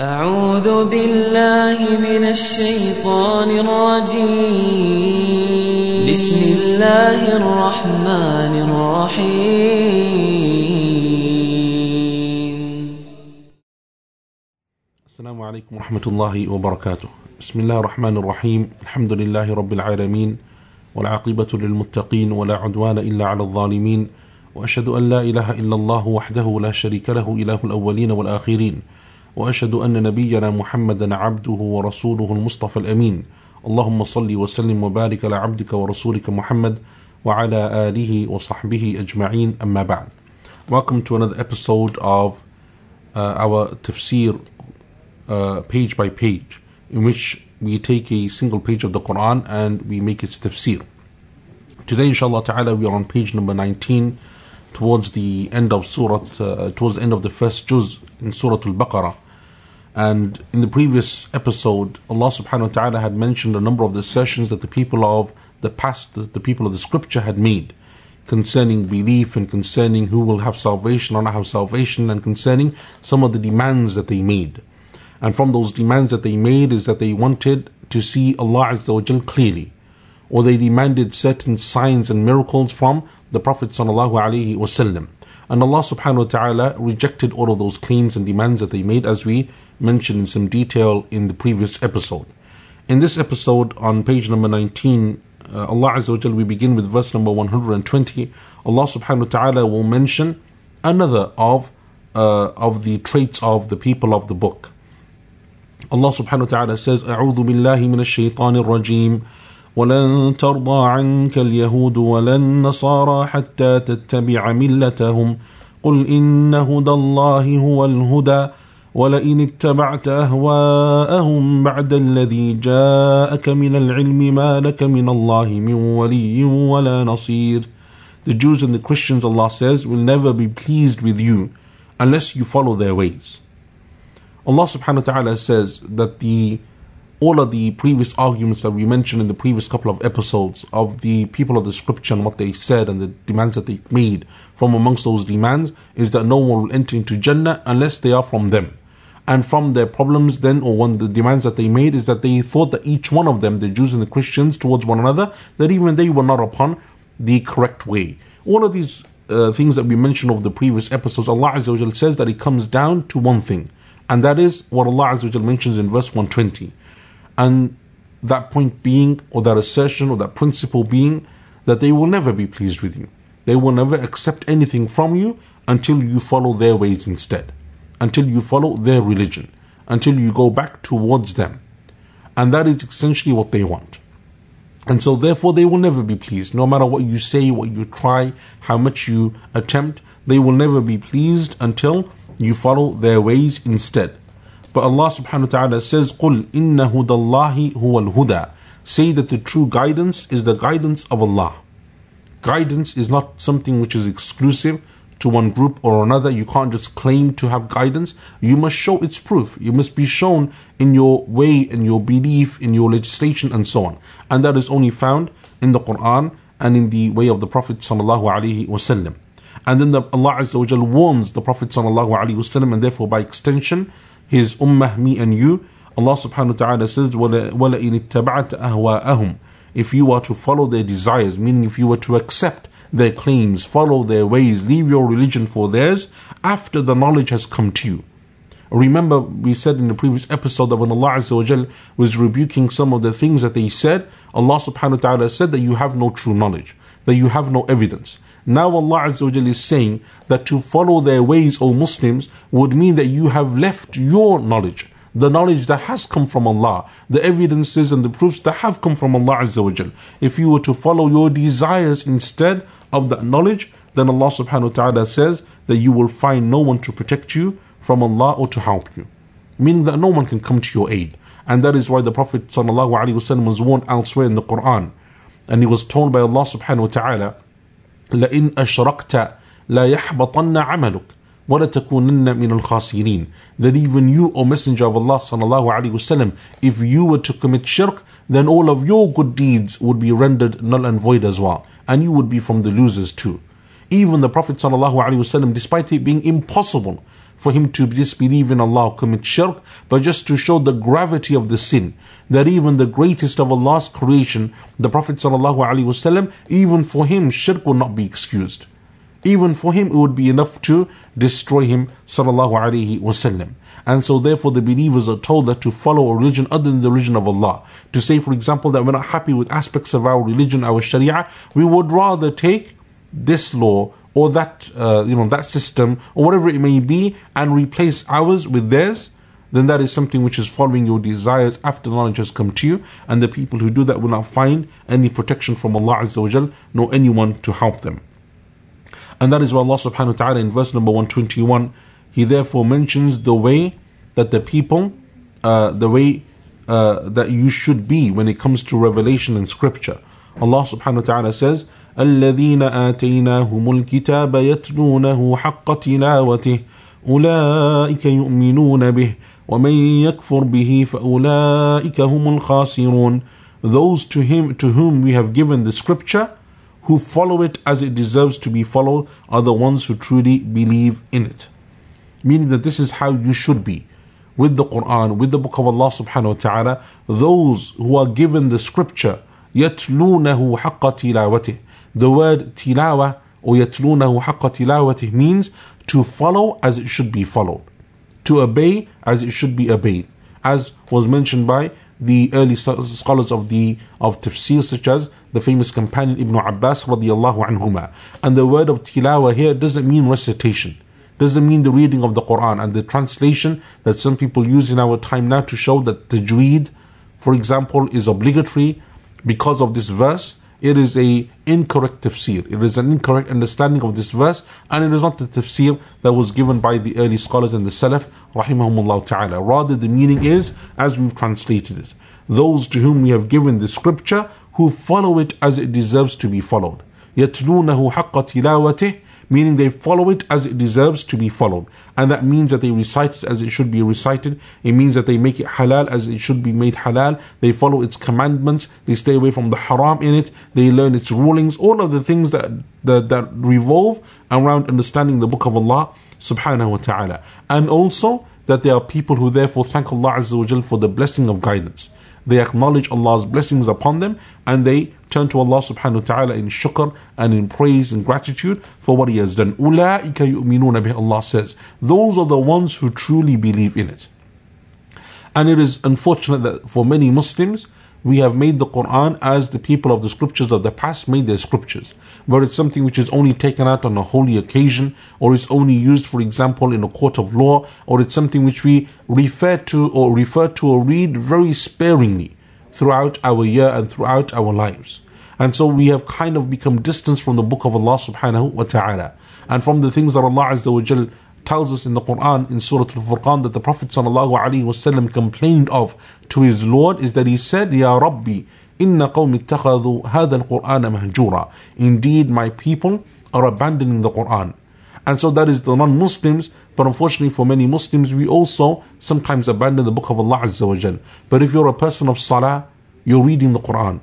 أعوذ بالله من الشيطان الرجيم بسم الله الرحمن الرحيم السلام عليكم ورحمة الله وبركاته بسم الله الرحمن الرحيم الحمد لله رب العالمين والعاقبة للمتقين ولا عدوان إلا على الظالمين وأشهد أن لا إله إلا الله وحده لا شريك له إله الأولين والآخرين وأشهد أن نبينا محمدا عبده ورسوله المصطفى الأمين اللهم صل وسلم وبارك على عبدك ورسولك محمد وعلى آله وصحبه أجمعين أما بعد. Welcome to another episode of our tafsir page by page, in which we take a single page of the Quran and we make its tafsir. Today inshallah ta'ala we are on page number 19, towards the end of the first juz in Surah Al-Baqarah. And in the previous episode, Allah subhanahu wa ta'ala had mentioned a number of the assertions that the people of the past, the people of the scripture had made concerning belief and concerning who will have salvation or not have salvation, and concerning some of the demands that they made. And from those demands that they made is that they wanted to see Allah Azza wa Jal clearly, or they demanded certain signs and miracles from the Prophet sallallahu alaihi wasallam. And Allah subhanahu wa ta'ala rejected all of those claims and demands that they made, as we mentioned in some detail in the previous episode. In this episode, on page number 19, Allah Azza wa Jal, we begin with verse number 120. Allah subhanahu wa ta'ala will mention another of the traits of the people of the book. Allah subhanahu wa ta'ala says, أعوذ بالله من الشيطان الرجيم وَلَن تَرْضَى عَنْكَ الْيَهُودُ وَلَا النَّصَارَى حَتَّى تَتَّبِعَ مِلَّتَهُمْ قُلْ إِنَّ هُدَى اللَّهِ هُوَ الْهُدَى وَلَئِنِ اتَّبَعْتَ أَهْوَاءَهُمْ بَعْدَ الَّذِي جَاءَكَ مِنَ الْعِلْمِ مَا لَكَ مِنَ اللَّهِ مِنْ وَلِيٍّ وَلَا نَصِيرٍ. The Jews and the Christians, Allah says, will never be pleased with you unless you follow their ways. Allah subhanahu wa ta'ala says that all of the previous arguments that we mentioned in the previous couple of episodes of the people of the scripture and what they said and the demands that they made, from amongst those demands is that no one will enter into Jannah unless they are from them. And from their problems then, or one of the demands that they made, is that they thought that each one of them, the Jews and the Christians, towards one another, that even they were not upon the correct way. All of these things that we mentioned over the previous episodes, Allah Azza wa Jal says that it comes down to one thing, and that is what Allah Azza wa Jal mentions in verse 120. And that point being, or that assertion, or that principle being, that they will never be pleased with you. They will never accept anything from you until you follow their ways instead, until you follow their religion, until you go back towards them. And that is essentially what they want. And so therefore they will never be pleased. No matter what you say, what you try, how much you attempt, they will never be pleased until you follow their ways instead. But Allah subhanahu wa ta'ala says, قُلْ إِنَّ هُدَى اللَّهِ هُوَ الْهُدَى. Say that the true guidance is the guidance of Allah. Guidance is not something which is exclusive to one group or another. You can't just claim to have guidance. You must show its proof. You must be shown in your way, in your belief, in your legislation, and so on. And that is only found in the Quran and in the way of the Prophet sallallahu alaihi wasallam. And then Allah Azza wa Jal warns the Prophet sallallahu alaihi wasallam, and therefore by extension his ummah, me and you. Allah subhanahu wa ta'ala says, وَلَئِنِ اتَّبَعْتَ أَهْوَاءَهُمْ. If you are to follow their desires, meaning if you were to accept their claims, follow their ways, leave your religion for theirs, after the knowledge has come to you. Remember, we said in the previous episode that when Allah Azza wa Jal was rebuking some of the things that they said, Allah subhanahu wa ta'ala said that you have no true knowledge, that you have no evidence. Now Allah Azza wa Jal is saying that to follow their ways, O Muslims, would mean that you have left your knowledge, the knowledge that has come from Allah, the evidences and the proofs that have come from Allah Azza wa Jal. If you were to follow your desires instead of that knowledge, then Allah subhanahu wa ta'ala says that you will find no one to protect you from Allah or to help you, meaning that no one can come to your aid. And that is why the Prophet sallallahu alaihi wasallam was warned elsewhere in the Quran, and he was told by Allah subhanahu wa ta'ala, لَإِنْ أَشْرَكْتَ لَا يَحْبَطَنَّ عَمَلُكَ وَلَتَكُونَنَّ مِنَ الْخَاسِرِينَ. That even you, O Messenger of Allah sallallahu alaihi wasallam, if you were to commit shirk, then all of your good deeds would be rendered null and void as well, and you would be from the losers too. Even the Prophet sallallahu alaihi wasallam, despite it being impossible for him to disbelieve in Allah or commit shirk, but just to show the gravity of the sin, that even the greatest of Allah's creation, the Prophet ﷺ, even for him shirk will not be excused. Even for him it would be enough to destroy him ﷺ. And so therefore the believers are told that to follow a religion other than the religion of Allah. To say, for example, that we're not happy with aspects of our religion, our sharia, we would rather take this law or that that system or whatever it may be and replace ours with theirs, then that is something which is following your desires after knowledge has come to you. And the people who do that will not find any protection from Allah Azza wa Jal, nor anyone to help them. And that is why Allah subhanahu wa ta'ala in verse number 121, He therefore mentions the way that the people, that you should be when it comes to revelation in scripture. Allah subhanahu wa ta'ala says, الَّذِينَ آتَيْنَاهُمُ الْكِتَابَ يَتْلُونَهُ حَقَّ تِلَاوَتِهِ أُولَٰئِكَ يُؤْمِنُونَ بِهِ وَمَنْ يَكْفُرْ بِهِ فَأُولَٰئِكَ هُمُ الْخَاسِرُونَ. Those to whom we have given the scripture, who follow it as it deserves to be followed, are the ones who truly believe in it. Meaning that this is how you should be with the Qur'an, with the book of Allah subhanahu wa ta'ala. Those who are given the scripture, يَتْلُونَهُ حَقَّ تِلَاوَتِهِ. The word tilawa or yatlunahu haqqa tilawati means to follow as it should be followed, to obey as it should be obeyed, as was mentioned by the early scholars of tafsir, such as the famous companion Ibn Abbas radiyallahu anhuma. And the word of tilawa here doesn't mean recitation, doesn't mean the reading of the Qur'an, and the translation that some people use in our time now to show that tajweed, for example, is obligatory because of this verse. It is an incorrect tafsir. It is an incorrect understanding of this verse, and it is not the tafsir that was given by the early scholars and the Salaf, rahimahumullah ta'ala. Rather, the meaning is, as we've translated it, those to whom we have given the scripture, who follow it as it deserves to be followed. يَتْلُونَهُ حَقَّ تِلَاوَتِهِ, meaning they follow it as it deserves to be followed. And that means that they recite it as it should be recited. It means that they make it halal as it should be made halal. They follow its commandments. They stay away from the haram in it. They learn its rulings. All of the things that revolve around understanding the book of Allah subhanahu wa ta'ala. And also that there are people who therefore thank Allah Azza wa Jal for the blessing of guidance. They acknowledge Allah's blessings upon them, and they turn to Allah subhanahu wa ta'ala in shukr and in praise and gratitude for what He has done. أُولَٰئِكَ يُؤْمِنُونَ بِهِ, Allah says. Those are the ones who truly believe in it. And it is unfortunate that for many Muslims, we have made the Qur'an as the people of the scriptures of the past made their scriptures, but it's something which is only taken out on a holy occasion, or it's only used, for example, in a court of law, or it's something which we refer to or read very sparingly throughout our year and throughout our lives. And so we have kind of become distant from the book of Allah subhanahu wa ta'ala, and from the things that Allah Azza wa Jal tells us in the Qur'an in Surah Al-Furqan that the Prophet ﷺ complained of to his Lord, is that he said, Ya Rabbi, inna qawmi ittakhadhu hadha al-Qur'ana mahjura. Indeed, my people are abandoning the Qur'an. And so that is the non-Muslims, but unfortunately for many Muslims, we also sometimes abandon the book of Allah Azza wa Jal. But if you're a person of salah, you're reading the Qur'an.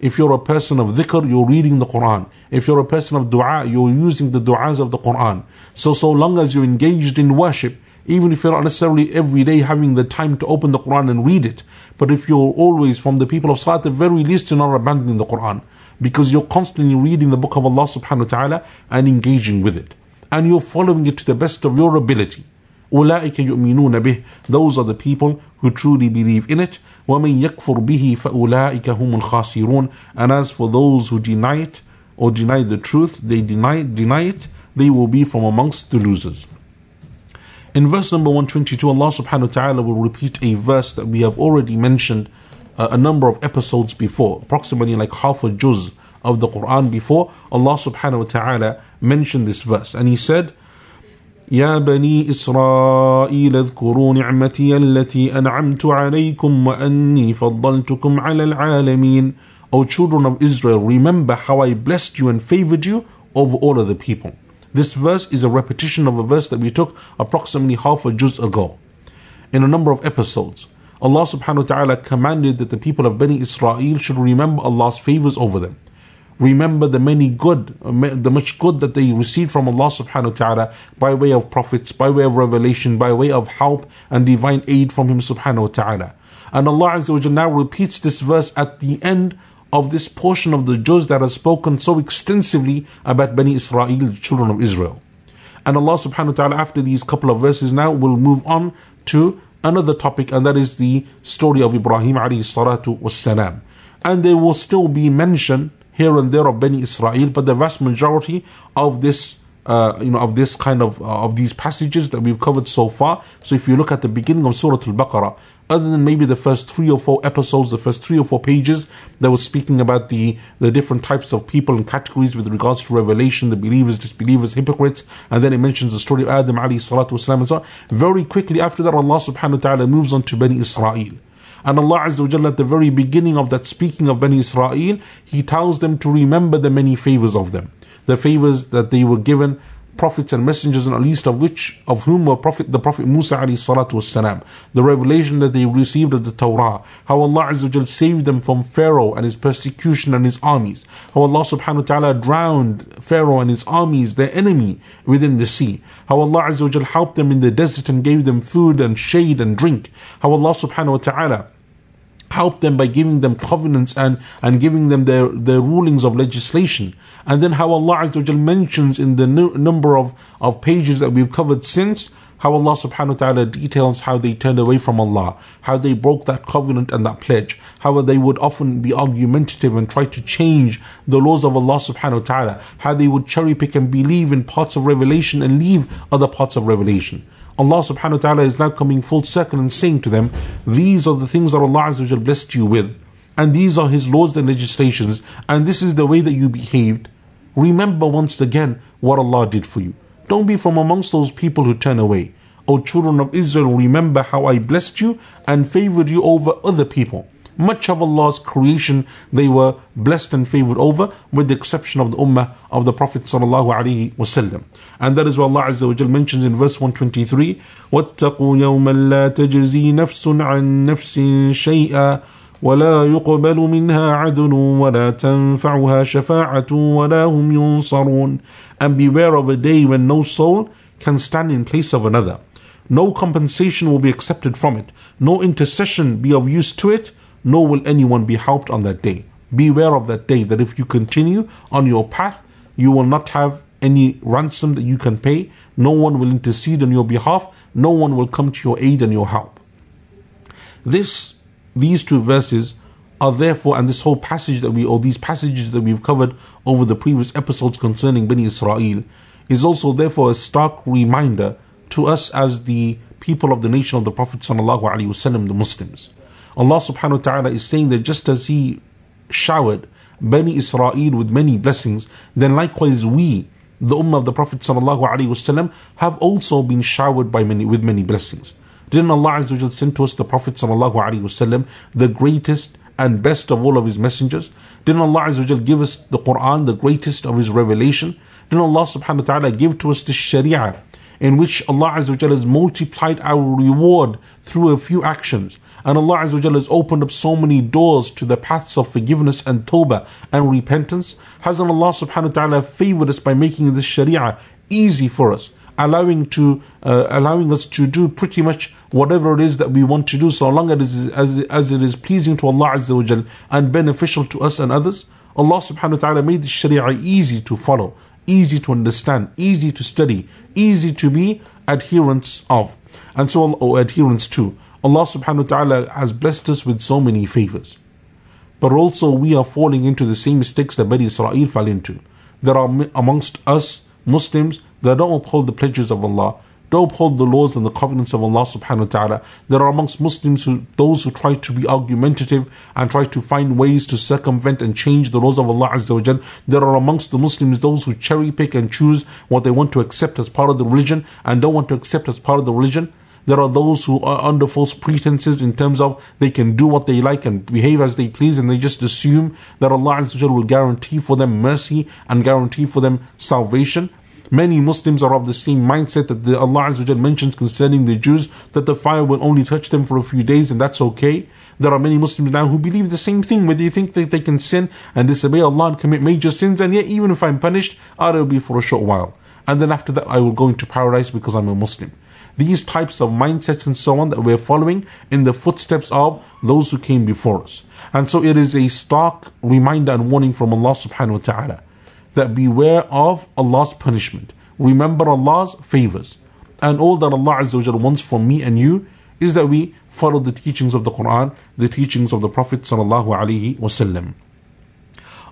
If you're a person of dhikr, you're reading the Qur'an. If you're a person of dua, you're using the du'as of the Qur'an. So long as you're engaged in worship, even if you're not necessarily every day having the time to open the Qur'an and read it, but if you're always from the people of salah, at the very least you're not abandoning the Qur'an, because you're constantly reading the book of Allah subhanahu wa ta'ala and engaging with it. And you're following it to the best of your ability. أُولَٰئِكَ يُؤْمِنُونَ بِهِ. Those are the people who truly believe in it. وَمَنْ يَكْفُرْ بِهِ فَأُولَٰئِكَ هُمُ الْخَاسِرُونَ. And as for those who deny it, or deny the truth, they deny it, they will be from amongst the losers. In verse number 122, Allah subhanahu wa ta'ala will repeat a verse that we have already mentioned a number of episodes before, approximately like half a juz of the Qur'an before. Allah subhanahu wa ta'ala mentioned this verse, and He said, يا بني إسرائيل اذكروا نعمتي التي أنعمت عليكم وأني فضلتكم على العالمين. O children of Israel, remember how I blessed you and favored you over all of the people. This verse is a repetition of a verse that we took approximately half a juz ago. In a number of episodes, Allah subhanahu wa ta'ala commanded that the people of Bani Israel should remember Allah's favors over them. Remember the many good, the much good that they received from Allah subhanahu wa ta'ala by way of prophets, by way of revelation, by way of help and divine aid from Him subhanahu wa ta'ala. And Allah Azza wa Jalla now repeats this verse at the end of this portion of the juz that has spoken so extensively about Bani Israel, the children of Israel. And Allah subhanahu wa ta'ala, after these couple of verses now, will move on to another topic, and that is the story of Ibrahim alayhi salatu wassalam. And there will still be mention here and there of Bani Israel, but the vast majority of this of these passages that we've covered so far. So if you look at the beginning of Surah Al-Baqarah, other than maybe the first 3 or 4 episodes, the first 3 or 4 pages that was speaking about the different types of people and categories with regards to revelation, the believers, disbelievers, hypocrites, and then it mentions the story of Adam alayhi salatu wasalam and so on. Very quickly after that, Allah subhanahu wa ta'ala moves on to Bani Israel. And Allah Azza wa Jalla, at the very beginning of that speaking of Bani Israel, He tells them to remember the many favors of them. The favors that they were given, prophets and messengers, and at least of whom were the Prophet Musa alayhi salatu wasalam. The revelation that they received of the Torah. How Allah Azza wa Jalla saved them from Pharaoh and his persecution and his armies. How Allah subhanahu wa ta'ala drowned Pharaoh and his armies, their enemy, within the sea. How Allah Azza wa Jalla helped them in the desert and gave them food and shade and drink. How Allah subhanahu wa ta'ala help them by giving them covenants and giving them their rulings of legislation. And then how Allah Azza wa Jal mentions in the number of pages that we've covered since, how Allah subhanahu wa ta'ala details how they turned away from Allah, how they broke that covenant and that pledge, how they would often be argumentative and try to change the laws of Allah subhanahu wa ta'ala, how they would cherry pick and believe in parts of revelation and leave other parts of revelation. Allah subhanahu wa ta'ala is now coming full circle and saying to them, these are the things that Allah Azza wa Jal blessed you with, and these are His laws and legislations, and this is the way that you behaved. Remember once again what Allah did for you. Don't be from amongst those people who turn away. O children of Israel, remember how I blessed you and favored you over other people. Much of Allah's creation they were blessed and favored over, with the exception of the ummah of the Prophet sallallahu alaihi wasallam. And that is what Allah Azza wa Jal mentions in verse 123: وَاتَّقُوا يَوْمًا لَا تَجْزِي نَفْسٌ عَنْ نَفْسٍ شَيْئًا وَلَا يُقْبَلُ مِنْهَا عَدْلٌ وَلَا تَنْفَعُهَا شَفَاعَةٌ وَلَا هُمْ يُنْصَرُونَ. And beware of a day when no soul can stand in place of another. No compensation will be accepted from it. No intercession be of use to it. Nor will anyone be helped on that day. Beware of that day, that if you continue on your path, you will not have any ransom that you can pay. No one will intercede on your behalf. No one will come to your aid and your help. These 2 verses are therefore, and this whole passage that these passages that we've covered over the previous episodes concerning Bani Israel, is also therefore a stark reminder to us as the people of the nation of the Prophet sallallahu alaihi wasallam, the Muslims. Allah subhanahu wa ta'ala is saying that just as He showered Bani Israel with many blessings, then likewise we, the ummah of the Prophet sallallahu alaihi wasallam, have also been showered with many blessings. Didn't Allah Azza wa Jalla send to us the Prophet sallallahu alaihi wasallam, the greatest and best of all of His messengers? Didn't Allah Azza wa Jalla give us the Qur'an, the greatest of His revelation? Didn't Allah subhanahu wa ta'ala give to us the Sharia, in which Allah Azza wa Jalla has multiplied our reward through a few actions? And Allah Azza wa Jalla has opened up so many doors to the paths of forgiveness and tawbah and repentance. Hasn't Allah subhanahu wa ta'ala favored us by making this sharia easy for us, allowing us to do pretty much whatever it is that we want to do, so long as it is pleasing to Allah Azza wa Jalla and beneficial to us and others? Allah subhanahu wa ta'ala made this sharia easy to follow, easy to understand, easy to study, easy to be adherents to. Allah subhanahu wa ta'ala has blessed us with so many favors. But also we are falling into the same mistakes that Bani Israel fell into. There are amongst us Muslims that don't uphold the pledges of Allah, don't uphold the laws and the covenants of Allah subhanahu wa ta'ala. There are amongst Muslims those who try to be argumentative and try to find ways to circumvent and change the laws of Allah Azza wa Jal. There are amongst the Muslims those who cherry pick and choose what they want to accept as part of the religion and don't want to accept as part of the religion. There are those who are under false pretenses, in terms of they can do what they like and behave as they please, and they just assume that Allah Azza wa Jalla will guarantee for them mercy and guarantee for them salvation. Many Muslims are of the same mindset that Allah Azza wa Jal mentions concerning the Jews, that the fire will only touch them for a few days and that's okay. There are many Muslims now who believe the same thing, where they think that they can sin and disobey Allah and commit major sins, and yet even if I'm punished, it will be for a short while. And then after that I will go into paradise because I'm a Muslim. These types of mindsets and so on that we're following in the footsteps of those who came before us. And so it is a stark reminder and warning from Allah subhanahu wa ta'ala that beware of Allah's punishment. Remember Allah's favors. And all that Allah Azza wa Jalla wants from me and you is that we follow the teachings of the Qur'an, the teachings of the Prophet sallallahu alaihi wasallam.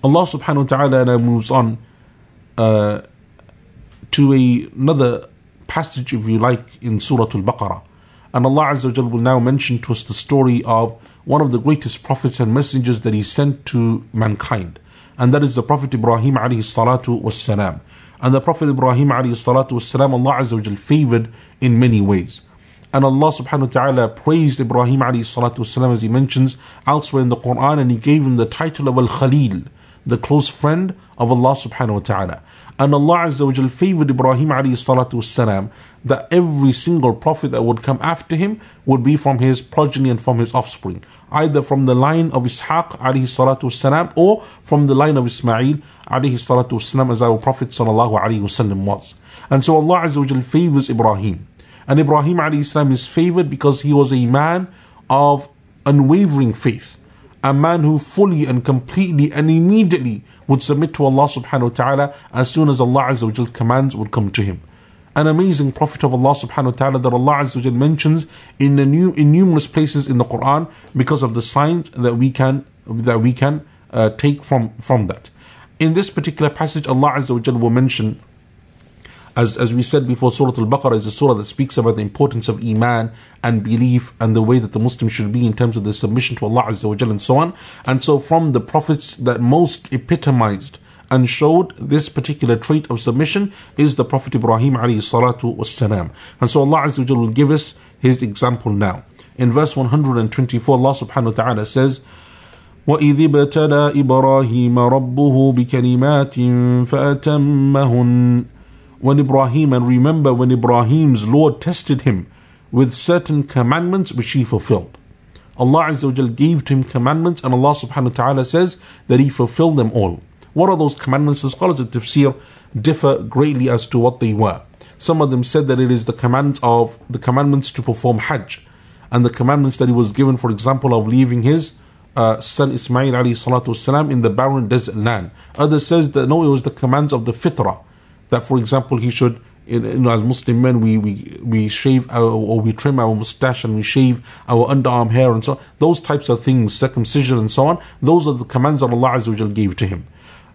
Allah subhanahu wa ta'ala now moves on to another passage, if you like, in Surah Al-Baqarah. And Allah Azza wa Jal will now mention to us the story of one of the greatest prophets and messengers that he sent to mankind. And that is the Prophet Ibrahim alayhi salatu wassalam. And the Prophet Ibrahim alayhi salatu wassalam, Allah Azza wa Jal favored in many ways. And Allah subhanahu wa ta'ala praised Ibrahim alayhi salatu wassalam, as he mentions elsewhere in the Qur'an, and he gave him the title of Al-Khalil, the close friend of Allah subhanahu wa ta'ala. And Allah Azza wa Jal favored Ibrahim alayhi salatu wasalam that every single prophet that would come after him would be from his progeny and from his offspring, either from the line of Ishaq alayhi salatu wasalam or from the line of Ismail alayhi salatu wasalam, as our Prophet sallallahu alayhi wasallam was. And so Allah Azza wa Jal favors Ibrahim, and Ibrahim alayhi salam is favored because he was a man of unwavering faith, a man who fully and completely and immediately would submit to Allah subhanahu wa ta'ala as soon as Allah Azza wa Jal's commands would come to him. An amazing prophet of Allah subhanahu wa ta'ala that Allah Azza wa Jal mentions in numerous places in the Qur'an because of the signs that we can take from that. In this particular passage, Allah Azza wa Jal will mention, As we said before, Surah Al-Baqarah is a surah that speaks about the importance of Iman and belief and the way that the Muslim should be in terms of their submission to Allah Azza wa Jalla and so on. And so from the prophets that most epitomized and showed this particular trait of submission is the Prophet Ibrahim alayhi salatu wassalam. And so Allah Azza wa Jalla will give us his example now. In verse 124, Allah subhanahu wa ta'ala says, وَإِذِ ابْتَلَى إِبْرَاهِيمَ رَبُّهُ بِكَلِمَاتٍ فَأَتَمَّهُنَّ. When Ibrahim's Lord tested him with certain commandments which he fulfilled. Allah Azza wa Jal gave to him commandments, and Allah subhanahu wa ta'ala says that he fulfilled them all. What are those commandments? The scholars of tafsir differ greatly as to what they were. Some of them said that it is the commandments to perform Hajj, and the commandments that he was given, for example, of leaving his son Ismail alayhi salatu wasalam in the barren desert land. Others says that no, it was the commands of the fitrah, that for example he should, as Muslim men we shave or we trim our mustache and we shave our underarm hair and so on. Those types of things, circumcision and so on, those are the commands that Allah Azza wa Jal gave to him.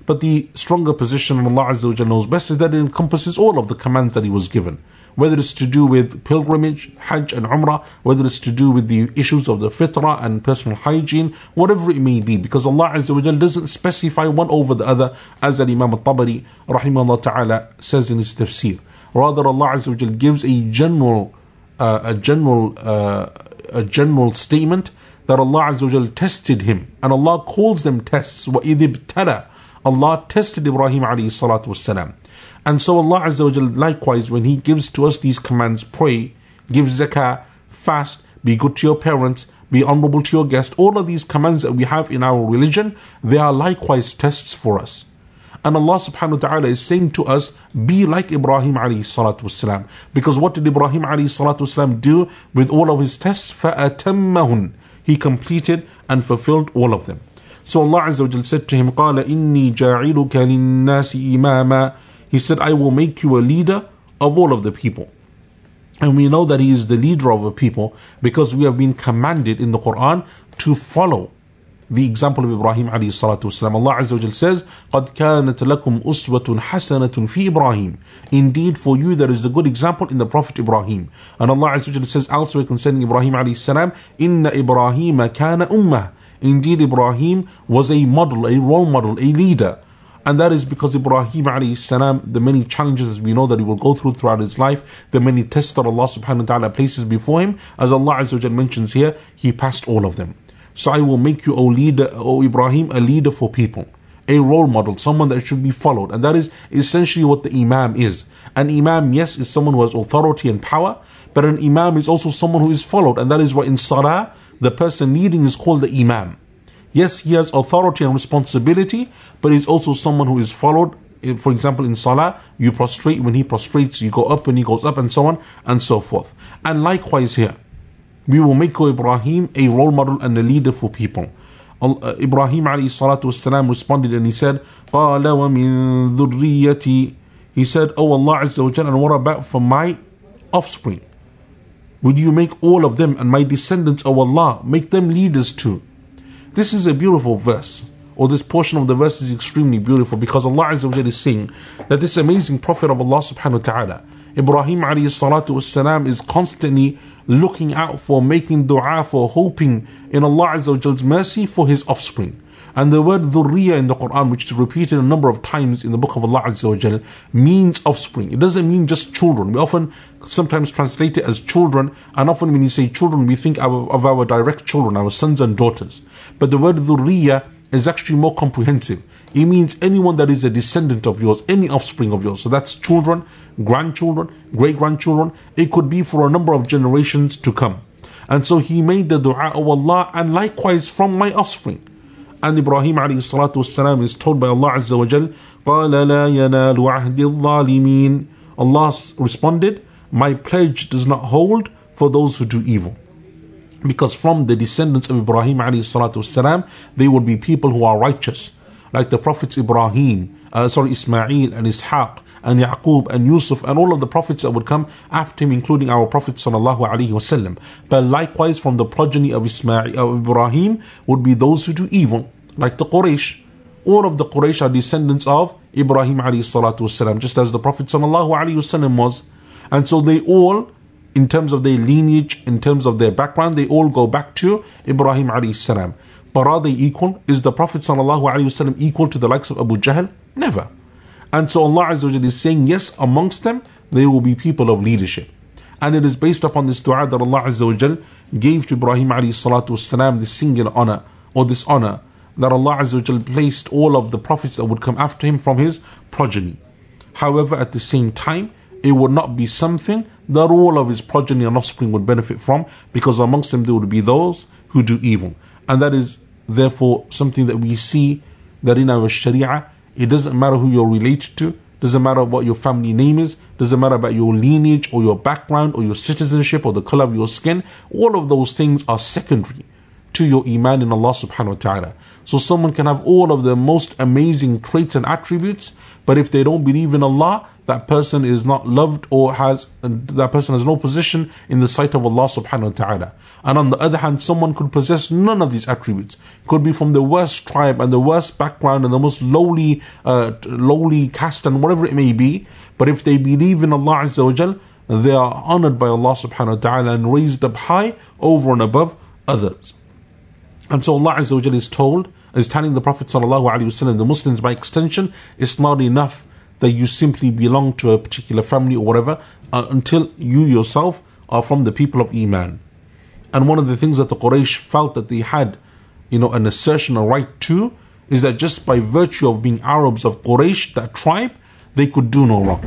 But the stronger position, Allah Azza wa Jal knows best, is that it encompasses all of the commands that he was given. Whether it's to do with pilgrimage, Hajj and Umrah, whether it's to do with the issues of the fitrah and personal hygiene, whatever it may be, because Allah Azza wa Jal doesn't specify one over the other, as Imam Al Tabari rahimahullah ta'ala says in his tafsir. Rather, Allah Azza wa Jal gives a general statement that Allah Azza wa Jal tested him, and Allah calls them tests. وَإِذِ ابْتَلَى. Allah tested Ibrahim alayhi salatu wasalam. And so Allah Azza wa Jalla likewise, when he gives to us these commands, pray, give zakah, fast, be good to your parents, be honorable to your guest, all of these commands that we have in our religion, they are likewise tests for us. And Allah subhanahu wa ta'ala is saying to us, be like Ibrahim alayhi salatu wasalam. Because what did Ibrahim alayhi salatu wasalam do with all of his tests? فَأَتَمَّهُنْ. He completed and fulfilled all of them. So Allah Azza wa Jal said to him, قَالَ إِنِّي جَاعِلُكَ لِلنَّاسِ إِمَامًا. He said, I will make you a leader of all of the people. And we know that he is the leader of the people because we have been commanded in the Qur'an to follow the example of Ibrahim alayhi salatu wasalam. Allah Azza wa Jal says, قَدْ كَانَتْ لَكُمْ أُسْوَةٌ حَسَنَةٌ فِي إِبْرَاهِيمٍ. Indeed, for you there is a good example in the Prophet Ibrahim. And Allah Azza wa Jal says elsewhere concerning Ibrahim alayhi salam, إِنَّ إِبْرَاهِيمَ كَانَ أُمَّةً. Indeed, Ibrahim was a model, a role model, a leader. And that is because Ibrahim alayhi salam, the many challenges as we know that he will go through throughout his life, the many tests that Allah subhanahu wa ta'ala places before him, as Allah Azza wa Jal mentions here, he passed all of them. So I will make you, O Ibrahim, a leader for people. a role model, someone that should be followed. And that is essentially what the imam is. An imam, yes, is someone who has authority and power, but an imam is also someone who is followed. And that is why in Salah, the person leading is called the imam. Yes, he has authority and responsibility, but he's also someone who is followed. For example, in Salah, you prostrate when he prostrates, you go up when he goes up, and so on and so forth. And likewise here, we will make Ibrahim a role model and a leader for people. Ibrahim alayhi salatu wasalam responded and he said, قَالَ وَمِن ذُرِّيَّتِي. He said, "Oh Allah Azza wa Jal, and what about for my offspring? Would you make all of them and my descendants, O Allah, make them leaders too?" This is a beautiful verse, or this portion of the verse is extremely beautiful, because Allah Azza wa Jal is saying that this amazing Prophet of Allah subhanahu wa ta'ala, Ibrahim alayhi salatu wasalam, is constantly looking out for, making dua for, hoping in Allah Azza wa Jal's mercy for his offspring. And the word dhurriya in the Qur'an, which is repeated a number of times in the book of Allah Azza wa Jal, means offspring. It doesn't mean just children. We often sometimes translate it as children, and often when you say children, we think of our direct children, our sons and daughters. But the word dhurriya is actually more comprehensive. It means anyone that is a descendant of yours, any offspring of yours. So that's children, grandchildren, great-grandchildren. It could be for a number of generations to come. And so he made the dua, "O Allah, and likewise from my offspring." And Ibrahim alayhi salatu wasalam is told by Allah Azza wa Jal, قَالَ لَا يَنَالُ عَهْدِ الظَّالِمِينَ. Allah responded, "My pledge does not hold for those who do evil." Because from the descendants of Ibrahim alayhi salatu wasalam, they would be people who are righteous, like the prophets Ismail and Ishaq and Yaqub and Yusuf and all of the prophets that would come after him, including our Prophet sallallahu alaihi wasallam. But likewise from the progeny of Ibrahim would be those who do evil, like the Quraysh. All of the Quraysh are descendants of Ibrahim alayhi salatu wasallam, just as the Prophet sallallahu alaihi wasallam was. And so they all, in terms of their lineage, in terms of their background, they all go back to Ibrahim alayhi salam. But are they equal? Is the Prophet ﷺ equal to the likes of Abu Jahl? Never. And so Allah Azza wa Jalla is saying, yes, amongst them, there will be people of leadership. And it is based upon this dua that Allah Azza wa Jalla gave to Ibrahim ﷺ, this singular honor, or this honor, that Allah Azza wa Jalla placed all of the prophets that would come after him from his progeny. However, at the same time, it would not be something that all of his progeny and offspring would benefit from, because amongst them there would be those who do evil. And that is therefore something that we see that in our Sharia, it doesn't matter who you're related to, doesn't matter what your family name is, doesn't matter about your lineage or your background or your citizenship or the color of your skin. All of those things are secondary to your iman in Allah subhanahu wa ta'ala. So someone can have all of the most amazing traits and attributes, but if they don't believe in Allah, that person is not loved, or that person has no position in the sight of Allah subhanahu wa ta'ala. And on the other hand, someone could possess none of these attributes, could be from the worst tribe and the worst background and the most lowly caste and whatever it may be, but if they believe in Allah Azza wa Jal, they are honored by Allah subhanahu wa ta'ala and raised up high over and above others. And so Allah Azza wa Jal is telling the Prophet sallallahu alaihi wasallam, the Muslims by extension, it's not enough that you simply belong to a particular family or whatever, until you yourself are from the people of Iman. And one of the things that the Quraysh felt that they had, an assertion, a right to, is that just by virtue of being Arabs of Quraysh, that tribe, they could do no wrong.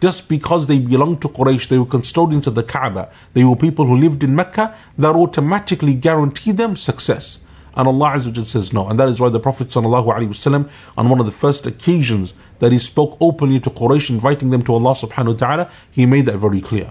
Just because they belonged to Quraysh, they were custodians of the Kaaba, they were people who lived in Mecca, that automatically guaranteed them success. And Allah Azza wa Jalla says no. And that is why the Prophet ﷺ, on one of the first occasions that he spoke openly to Quraysh, inviting them to Allah subhanahu wa ta'ala, he made that very clear.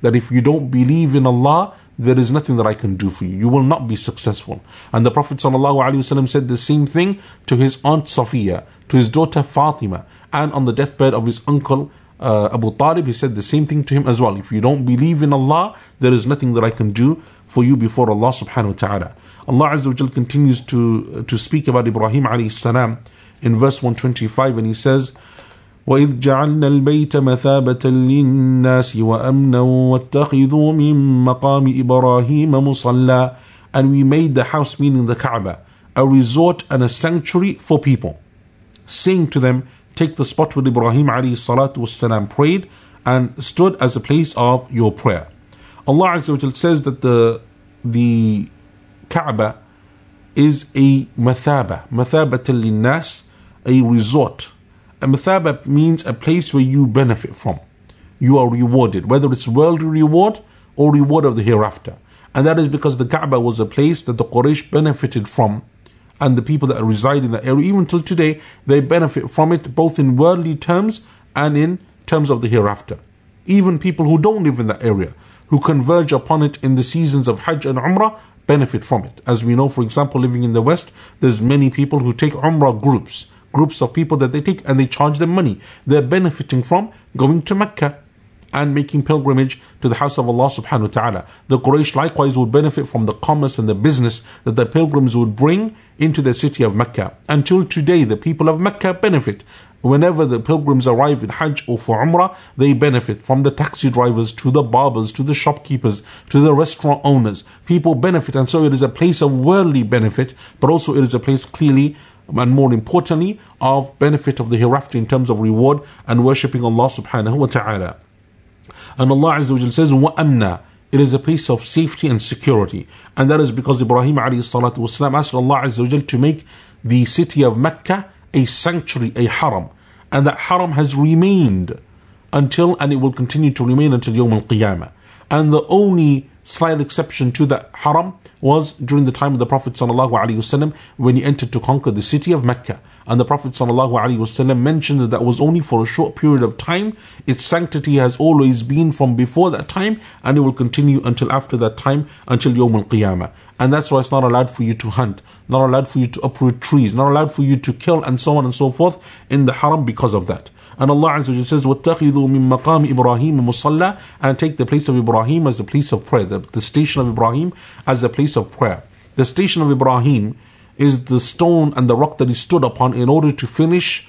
That if you don't believe in Allah, there is nothing that I can do for you. You will not be successful. And the Prophet ﷺ said the same thing to his aunt Safiya, to his daughter Fatima, and on the deathbed of his uncle Abu Talib, he said the same thing to him as well. If you don't believe in Allah, there is nothing that I can do for you before Allah subhanahu wa ta'ala. Allah Azza wa Jal continues to speak about Ibrahim alayhi salam in verse 125, and he says, وَإِذْ جَعَلْنَا الْبَيْتَ مَثَابَةً لِلنَّاسِ وَأَمْنًا وَاتَّخِذُوا مِنْ مَقَامِ إِبْرَاهِيمَ مُصَلَّى. And we made the house, meaning the Kaaba, a resort and a sanctuary for people, saying to them, take the spot where Ibrahim alayhi salatu wasalam prayed and stood as a place of your prayer. Allah Azza wa Jal says that the Kaaba is a mathaba, mathabatul linnas, a resort. A mathabah means a place where you benefit from. You are rewarded, whether it's worldly reward or reward of the hereafter. And that is because the Kaaba was a place that the Quraysh benefited from, and the people that reside in that area, even till today, they benefit from it, both in worldly terms and in terms of the hereafter. Even people who don't live in that area, who converge upon it in the seasons of Hajj and Umrah, benefit from it. As we know, for example, living in the West, there's many people who take Umrah groups of people that they take, and they charge them money. They're benefiting from going to Mecca and making pilgrimage to the house of Allah subhanahu wa ta'ala. The Quraysh likewise would benefit from the commerce and the business that the pilgrims would bring into the city of Mecca. Until today, the people of Mecca benefit. Whenever the pilgrims arrive in Hajj or for Umrah, they benefit from the taxi drivers, to the barbers, to the shopkeepers, to the restaurant owners. People benefit, and so it is a place of worldly benefit, but also it is a place, clearly and more importantly, of benefit of the hereafter in terms of reward and worshipping Allah subhanahu wa ta'ala. And Allah Azza wa Jalla says, وَأَمْنَا, it is a place of safety and security. And that is because Ibrahim alayhi salatu wasalam asked Allah Azza wa Jalla to make the city of Mecca a sanctuary, a haram. And that haram has remained until, and it will continue to remain until Yawm al-Qiyamah. And the only slight exception to that haram was during the time of the Prophet sallallahu alaihi wasallam, when he entered to conquer the city of Mecca. And the Prophet sallallahu alaihi wasallam mentioned that that was only for a short period of time. Its sanctity has always been from before that time, and it will continue until after that time, until Yawm al-Qiyamah. And that's why it's not allowed for you to hunt, not allowed for you to uproot trees, not allowed for you to kill, and so on and so forth in the haram because of that. And Allah Azza wa Jalla says, وَاتَّخِذُوا مِن مَقَامِ إِبْرَاهِيمَ مُصَلَّى, and take the place of Ibrahim as the place of prayer, the station of Ibrahim as the place of prayer. The station of Ibrahim is the stone and the rock that he stood upon in order to finish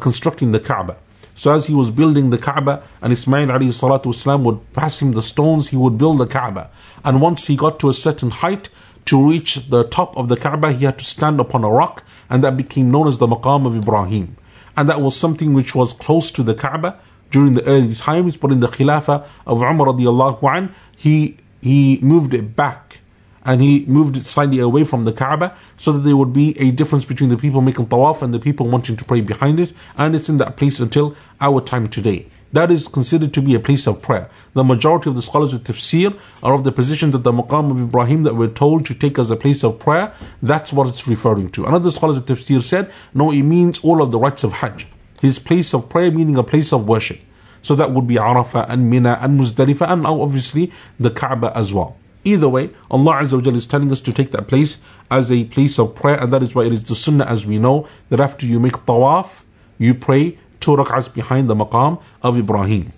constructing the Kaaba. So as he was building the Kaaba, and Ismail alayhi salatu wasalam would pass him the stones, he would build the Kaaba. And once he got to a certain height, to reach the top of the Kaaba, he had to stand upon a rock, and that became known as the Maqam of Ibrahim. And that was something which was close to the Kaaba during the early times, but in the Khilafah of Umar radiyallahu anhu, he moved it back, and he moved it slightly away from the Kaaba, so that there would be a difference between the people making tawaf and the people wanting to pray behind it, and it's in that place until our time today. That is considered to be a place of prayer. The majority of the scholars of tafsir are of the position that the Maqam of Ibrahim that we're told to take as a place of prayer, that's what it's referring to. Another scholar of tafsir said, no, it means all of the rites of Hajj. His place of prayer meaning a place of worship. So that would be Arafah and Mina and Muzdalifah and obviously the Kaaba as well. Either way, Allah Azza wa Jalla is telling us to take that place as a place of prayer, and that is why it is the sunnah, as we know, that after you make tawaf, you pray two rak'ahs behind the Maqam of Ibrahim.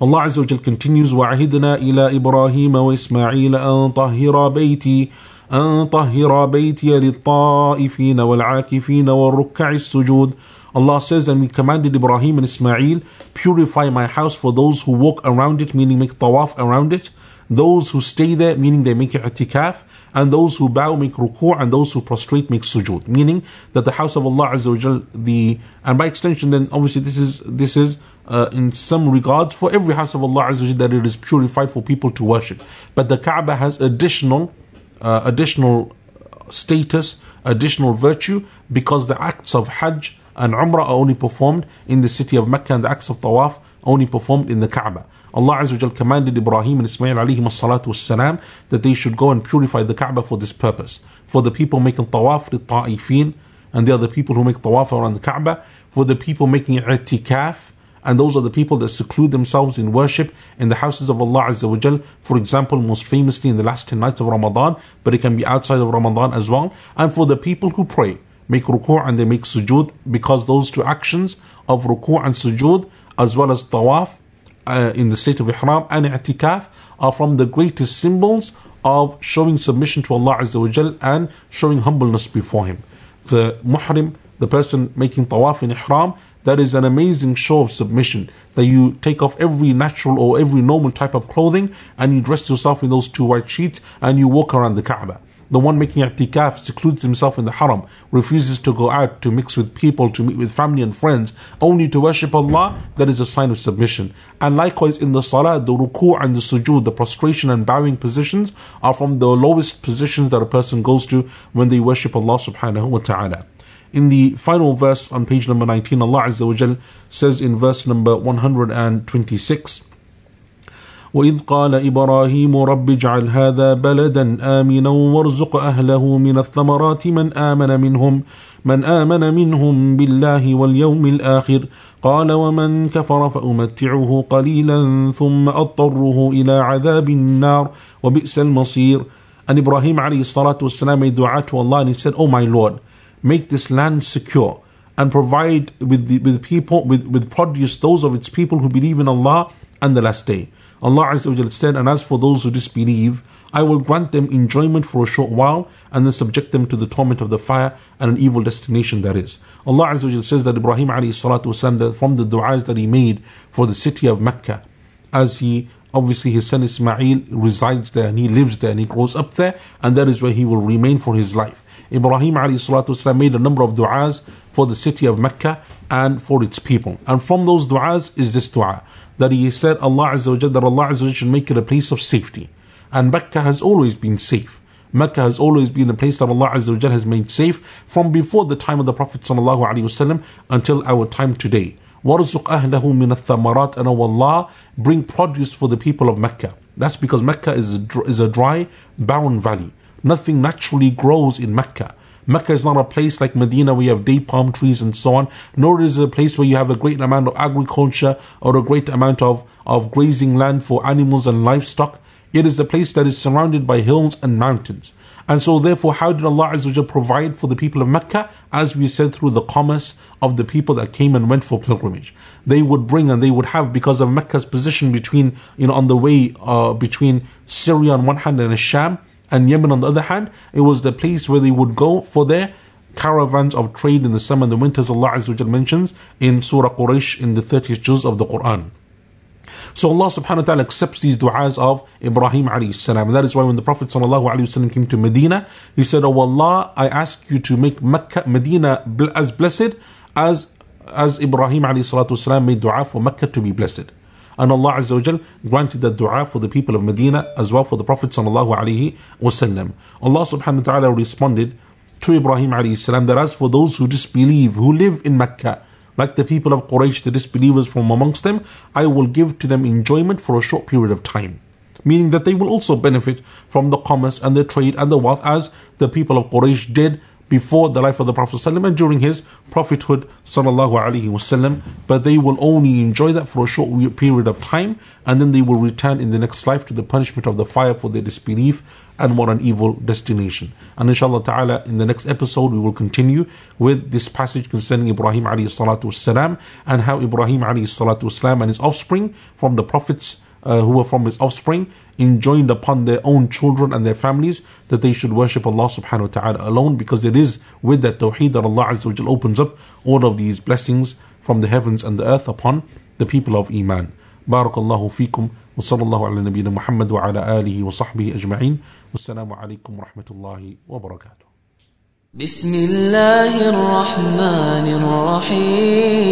Allah Azza wa Jalla continues, وَعَهِدْنَا إِلَىٰ إِبْرَاهِيمَ وَإِسْمَاعِيلَ أَن طَهِّرَا بَيْتِيَ لِلطَّائِفِينَ وَالْعَاكِفِينَ وَالرُّكَّعِ السُّجُودِ. Allah says, and we commanded Ibrahim and Ismail, purify my house for those who walk around it, meaning make tawaf around it, those who stay there, meaning they make i'tikaf, and those who bow make ruku', and those who prostrate make sujood. Meaning that the house of Allah Azza wa Jal, and by extension then obviously this is in some regards for every house of Allah Azza wa Jal, that it is purified for people to worship. But the Kaaba has additional status, additional virtue, because the acts of Hajj and Umrah are only performed in the city of Mecca, and the acts of Tawaf only performed in the Kaaba. Allah Azza wa Jal commanded Ibrahim and Ismail alayhim as-salatu was-salam that they should go and purify the Kaaba for this purpose. For the people making Tawaf, the Ta'ifin, and the other people who make Tawaf around the Kaaba. For the people making I'tikaf, and those are the people that seclude themselves in worship in the houses of Allah Azza wa Jal. For example, most famously in the last 10 nights of Ramadan, but it can be outside of Ramadan as well. And for the people who pray, make ruku' and they make sujood, because those two actions of ruku' and sujood, as well as tawaf in the state of ihram and i'tikaf, are from the greatest symbols of showing submission to Allah Azza wa Jal and showing humbleness before Him. The muhrim, the person making tawaf in ihram, that is an amazing show of submission, that you take off every natural or every normal type of clothing and you dress yourself in those two white sheets and you walk around the Kaaba. The one making i'tikaf secludes himself in the haram, refuses to go out, to mix with people, to meet with family and friends, only to worship Allah. That is a sign of submission. And likewise in the salah, the ruku' and the sujood, the prostration and bowing positions, are from the lowest positions that a person goes to when they worship Allah subhanahu wa ta'ala. In the final verse on page number 19, Allah Azza wa Jal says in verse number 126, وَإِذْ قَالَ إِبْرَاهِيمُ رَبِّ اجْعَلْ هَذَا بَلَدًا آمِنًا وَارْزُقْ أَهْلَهُ مِنَ الثَّمَرَاتِ مَنْ آمَنَ مِنْهُم بِاللَّهِ وَالْيَوْمِ الْآخِرِ قَالَ وَمَنْ كَفَرَ فَأُمَتِّعُهُ قَلِيلًا ثُمَّ أَضْطَرُّهُ إِلَى عَذَابِ النَّارِ وَبِئْسَ الْمَصِيرُ. And Ibrahim alayhi salatu wasalam made dua to Allah and he said, "O my Lord, make this land secure and provide with produce those of its people who believe in Allah and the last day." Allah Azza wa Jalla said, "And as for those who disbelieve, I will grant them enjoyment for a short while and then subject them to the torment of the fire and an evil destination that is." Allah Azza wa Jalla says that Ibrahim alayhi salatu wasalam, that from the du'as that he made for the city of Mecca, as he obviously his son Ismail resides there and he lives there and he grows up there, and that is where he will remain for his life. Ibrahim alayhi salatu wasalam made a number of du'as for the city of Mecca and for its people. And from those du'as is this du'a, that he said Allah Azza wa Jalla, that Allah Azza wa Jalla should make it a place of safety. And Mecca has always been safe. Mecca has always been a place that Allah Azza wa Jalla has made safe from before the time of the Prophet Sallallahu Alaihi Wasallam until our time today. وَرْزُقْ أَهْلَهُ مِنَ الثَّمَرَاتِ, and O Allah, bring produce for the people of Mecca. That's because Mecca is a dry, barren valley. Nothing naturally grows in Mecca. Mecca is not a place like Medina where you have date palm trees and so on, nor is it a place where you have a great amount of agriculture or a great amount of grazing land for animals and livestock. It is a place that is surrounded by hills and mountains. And so therefore, how did Allah Azza wa Jalla provide for the people of Mecca? As we said, through the commerce of the people that came and went for pilgrimage. They would bring and they would have, because of Mecca's position between, on the way between Syria on one hand and Sham and Yemen on the other hand, it was the place where they would go for their caravans of trade in the summer and the winters. Allah Azza wa Jalla mentions in Surah Quraysh in the 30th juz of the Qur'an. So Allah subhanahu wa ta'ala accepts these du'as of Ibrahim alayhi salam. And that is why when the Prophet sallallahu alayhi wa sallam came to Medina, he said, "Oh Allah, I ask you to make Medina as blessed as Ibrahim alayhi salatu wasalam made du'a for Mecca to be blessed." And Allah Azza wa Jal granted that dua for the people of Medina as well for the Prophet Sallallahu Alaihi Wasallam. Allah Subhanahu Wa Ta'ala responded to Ibrahim Alayhi Salam that as for those who disbelieve, who live in Mecca, like the people of Quraysh, the disbelievers from amongst them, I will give to them enjoyment for a short period of time. Meaning that they will also benefit from the commerce and the trade and the wealth as the people of Quraysh did before the life of the Prophet Sallallahu Alaihi Wasallam and during his prophethood Sallallahu Alaihi Wasallam, but they will only enjoy that for a short period of time, and then they will return in the next life to the punishment of the fire for their disbelief, and what an evil destination. And inshallah ta'ala, in the next episode we will continue with this passage concerning Ibrahim Alayhi Salatu Wasalam, and how Ibrahim Alayhi Salatu Wasalam and his offspring from the prophets who were from his offspring enjoined upon their own children and their families that they should worship Allah subhanahu wa ta'ala alone, because it is with that tawheed that Allah Azza wa Jal opens up all of these blessings from the heavens and the earth upon the people of Iman. Barakallahu feekum wa sallallahu ala nabiyyina Muhammad wa ala alihi wa sahbihi ajma'in. Wassalamu alaikum wa rahmatullahi wa barakatuh. Bismillahir Rahmanir Rahim.